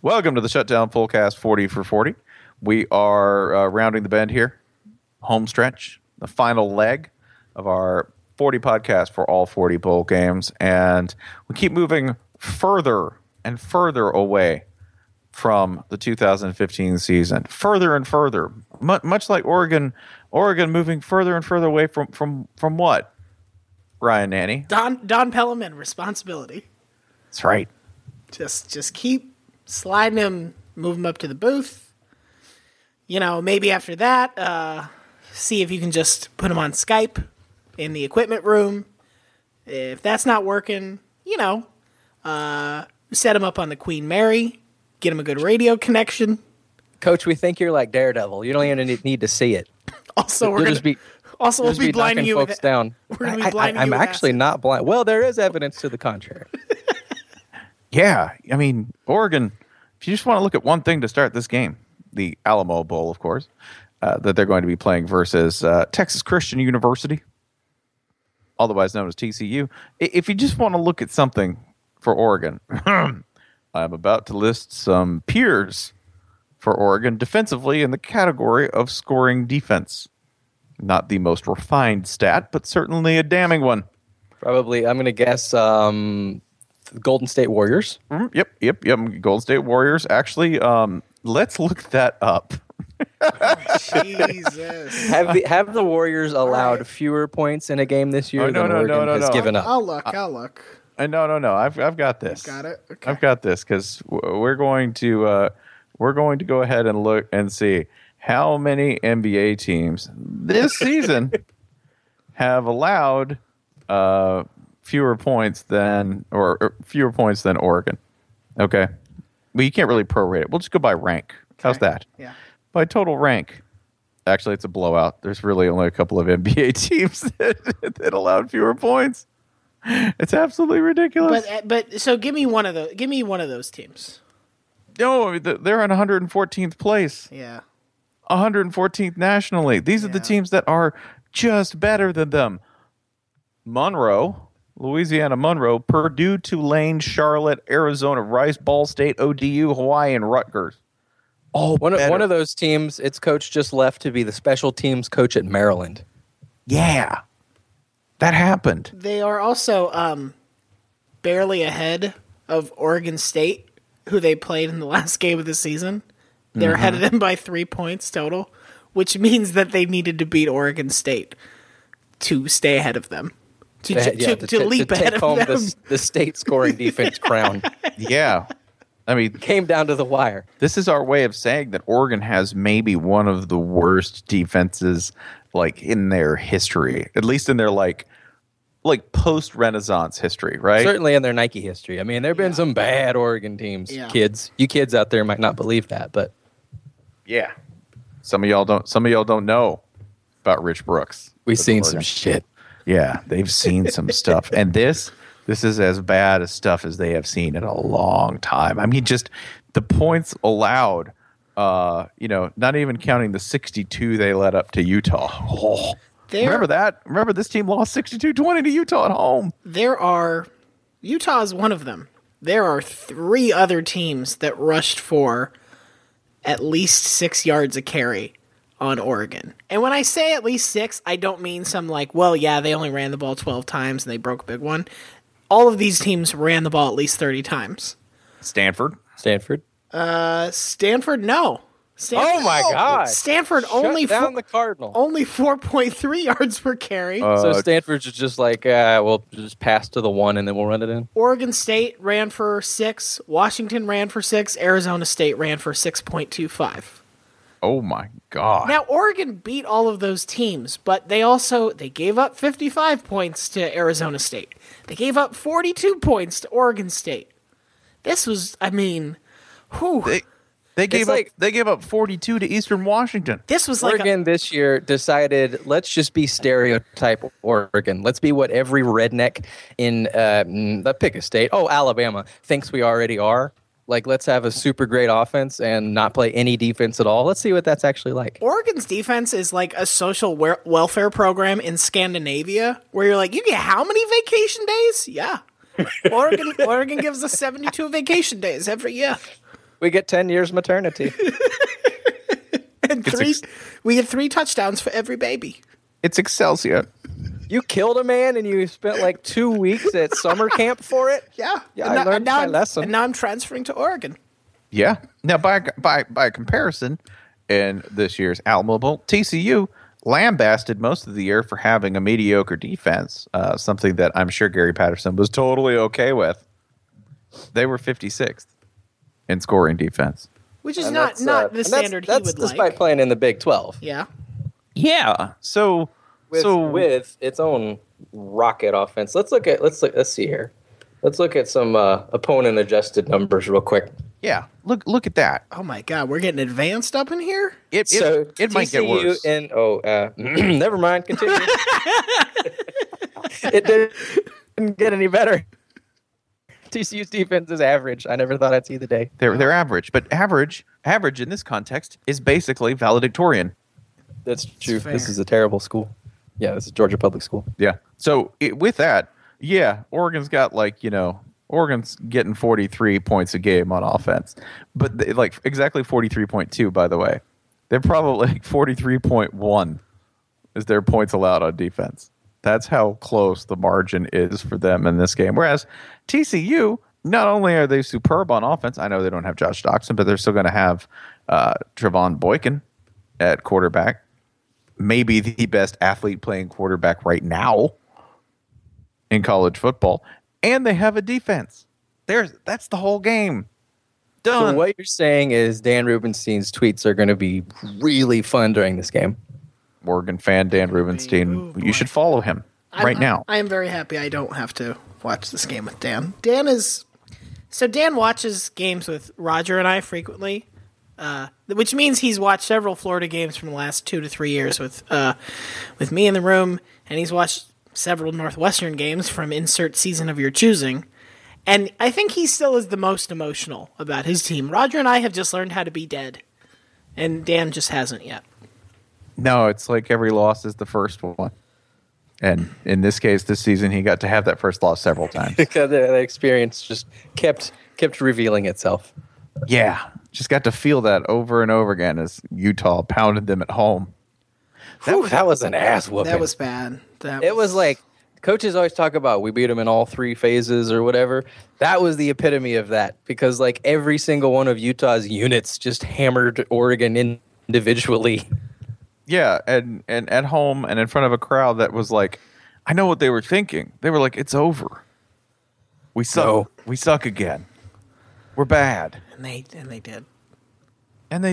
Welcome to the Shutdown Fullcast 40 for 40. We are rounding the bend here. Home stretch, the final leg of our 40 podcast for all 40 bowl games. And we keep moving further and further away from the 2015 season, further and further, much like Oregon moving further and further away from what? Ryan Nanny. Don Pelham, responsibility. That's right. Just keep sliding him, move him up to the booth. You know, maybe after that, see if you can just put him on Skype in the equipment room. If that's not working, you know, set him up on the Queen Mary. Get him a good radio connection. Coach, we think you're like Daredevil. You don't even need to see it. Also, we'll be blinding you folks down. We're going to be blinding you. I'm actually not blind. Well, there is evidence to the contrary. Yeah, I mean, Oregon, if you just want to look at one thing to start this game, the Alamo Bowl, of course, that they're going to be playing versus Texas Christian University, otherwise known as TCU. If you just want to look at something for Oregon, I'm about to list some peers for Oregon defensively in the category of scoring defense. Not the most refined stat, but certainly a damning one. Probably, I'm going to guess Golden State Warriors. Yep. Golden State Warriors. Actually, let's look that up. Jesus. Have the Warriors allowed fewer points in a game this year than Oregon has given up? I'll look. No. I've got this. Got it. Okay. I've got this because we're going to go ahead and look and see how many NBA teams this season have allowed fewer points than Oregon. Okay, well, you can't really prorate it. We'll just go by rank. Okay. How's that? Yeah. By total rank. Actually, it's a blowout. There's really only a couple of NBA teams that allowed fewer points. It's absolutely ridiculous. But so give me one of those teams. No, they're in 114th place. Yeah. 114th nationally. These are the teams that are just better than them. Monroe, Louisiana Monroe, Purdue, Tulane, Charlotte, Arizona, Rice, Ball State, ODU, Hawaii, and Rutgers. One of those teams, its coach just left to be the special teams coach at Maryland. Yeah. That happened. They are also barely ahead of Oregon State, who they played in the last game of the season. They're ahead of them by 3 points total, which means that they needed to beat Oregon State to stay ahead of them, to leap ahead of them. To take home the state scoring defense crown. Yeah. I mean, came down to the wire. This is our way of saying that Oregon has maybe one of the worst defenses, like in their history, at least in their like post Renaissance history, right? Certainly in their Nike history. I mean, there've been some bad Oregon teams. Yeah. Kids, you kids out there might not believe that, but yeah, some of y'all don't know about Rich Brooks. We've seen Oregon. Some shit. Yeah, they've seen some stuff, and this is as bad as stuff as they have seen in a long time. I mean, just the points allowed, not even counting the 62 they let up to Utah. Oh, remember that? Remember this team lost 62-20 to Utah at home. Utah is one of them. There are three other teams that rushed for at least 6 yards a carry on Oregon. And when I say at least six, I don't mean some they only ran the ball 12 times and they broke a big one. All of these teams ran the ball at least 30 times. Stanford. Stanford, no. Stanford, oh, my God. Stanford only 4.3 yards per carry. So Stanford's just we'll just pass to the one and then we'll run it in. Oregon State ran for 6. Washington ran for 6. Arizona State ran for 6.25. Oh, my God. Now, Oregon beat all of those teams, but they gave up 55 points to Arizona State. They gave up 42 points to Oregon State. This was, I mean, whew. They gave up 42 to Eastern Washington. This was Oregon this year decided, let's just be stereotype Oregon. Let's be what every redneck in pick a state. Oh, Alabama thinks we already are. Like, let's have a super great offense and not play any defense at all. Let's see what that's actually like. Oregon's defense is like a social welfare program in Scandinavia where you're like, you get how many vacation days? Yeah. Oregon gives us 72 vacation days every year. We get 10 years maternity. And we get 3 touchdowns for every baby. It's Excelsior. You killed a man and you spent like 2 weeks at summer camp for it? Yeah. I learned my lesson. And now I'm transferring to Oregon. Yeah. Now, by comparison, in this year's Alamo Bowl, TCU lambasted most of the year for having a mediocre defense, something that I'm sure Gary Patterson was totally okay with. They were 56th in scoring defense. Which is not the standard he would like. That's despite playing in the Big 12. Yeah. Yeah. So... With its own rocket offense. Let's see here. Let's look at some opponent adjusted numbers real quick. Yeah, look at that. Oh my God, we're getting advanced up in here. It might get worse. Never mind. Continue. It didn't get any better. TCU's defense is average. I never thought I'd see the day. They're average, but average in this context is basically valedictorian. That's true. This is a terrible school. Yeah, this is Georgia public school. Yeah. So with that, yeah, Oregon's got Oregon's getting 43 points a game on offense, but they, exactly 43.2. By the way, they're probably 43.1 is their points allowed on defense. That's how close the margin is for them in this game. Whereas TCU, not only are they superb on offense, I know they don't have Josh Doctson, but they're still going to have Trevon Boykin at quarterback. Maybe the best athlete playing quarterback right now in college football, and they have a defense. That's the whole game. Done. So what you're saying is Dan Rubenstein's tweets are going to be really fun during this game. Oregon fan Dan Rubenstein, you should follow him now. I am very happy I don't have to watch this game with Dan. Dan watches games with Roger and I frequently. Which means he's watched several Florida games from the last 2 to 3 years with me in the room, and he's watched several Northwestern games from insert season of your choosing. And I think he still is the most emotional about his team. Roger and I have just learned how to be dead, and Dan just hasn't yet. No, it's like every loss is the first one. And in this case, this season, he got to have that first loss several times. Because the experience just kept revealing itself. Yeah. Just got to feel that over and over again as Utah pounded them at home. That was an ass whooping. That was bad. It was like coaches always talk about we beat them in all 3 phases or whatever. That was the epitome of that because every single one of Utah's units just hammered Oregon individually. Yeah, and at home and in front of a crowd that was like, I know what they were thinking. They were like, it's over. We suck. No. We suck again. We're bad. And they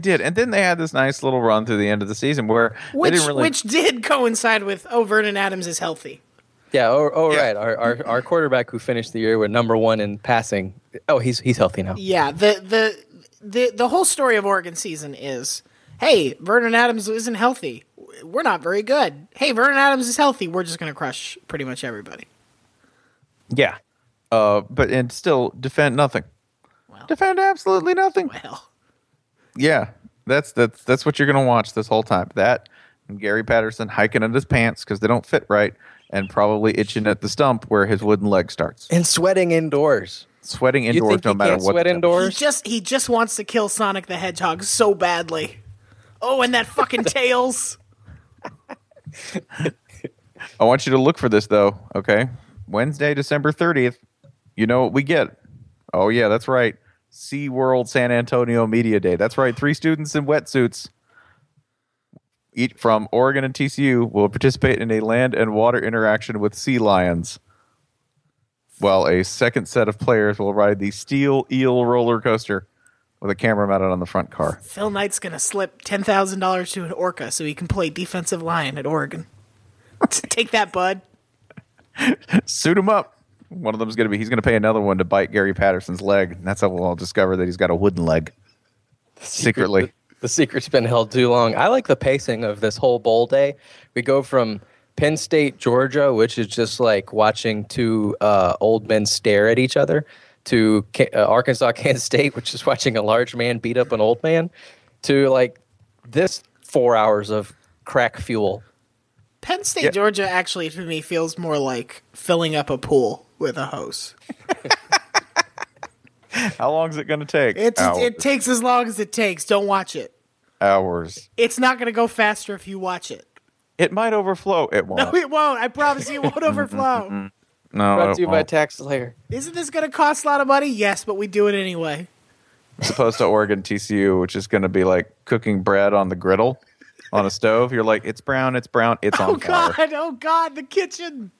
did. And then they had this nice little run through the end of the season where which did coincide with Vernon Adams is healthy. Yeah. Right. Our quarterback who finished the year with number 1 in passing. Oh, he's healthy now. Yeah. The whole story of Oregon season is, hey, Vernon Adams isn't healthy. We're not very good. Hey, Vernon Adams is healthy. We're just going to crush pretty much everybody. Yeah. But still defend nothing. Defend absolutely nothing. Well, yeah, that's what you're gonna watch this whole time. That and Gary Patterson hiking in his pants because they don't fit right, and probably itching at the stump where his wooden leg starts, and sweating indoors. Sweating indoors, you think no matter can't what. Sweat indoors. He just wants to kill Sonic the Hedgehog so badly. Oh, and that fucking tails. I want you to look for this though. Okay, Wednesday, December 30th. You know what we get? Oh yeah, that's right. Sea World San Antonio Media Day. That's right. 3 students in wetsuits from Oregon and TCU will participate in a land and water interaction with sea lions, while a second set of players will ride the steel eel roller coaster with a camera mounted on the front car. Phil Knight's going to slip $10,000 to an orca so he can play defensive lion at Oregon. Take that, bud. Suit him up. One of them is going to be, he's going to pay another one to bite Gary Patterson's leg. And that's how we'll all discover that he's got a wooden leg. Secretly. The secret's been held too long. I like the pacing of this whole bowl day. We go from Penn State, Georgia, which is just like watching 2 old men stare at each other, to Arkansas, Kansas State, which is watching a large man beat up an old man, to this 4 hours of crack fuel. Penn State, Georgia actually, to me, feels more like filling up a pool with a hose. How long is it going to take? It takes as long as it takes. Don't watch it. Hours. It's not going to go faster if you watch it. It might overflow. It won't. No, it won't. I promise you it won't overflow. No, brought to you by Taxslayer. Isn't this going to cost a lot of money? Yes, but we do it anyway. As opposed to Oregon TCU, which is going to be like cooking bread on the griddle on a stove. You're like, it's brown, it's on fire. Oh, God, the kitchen.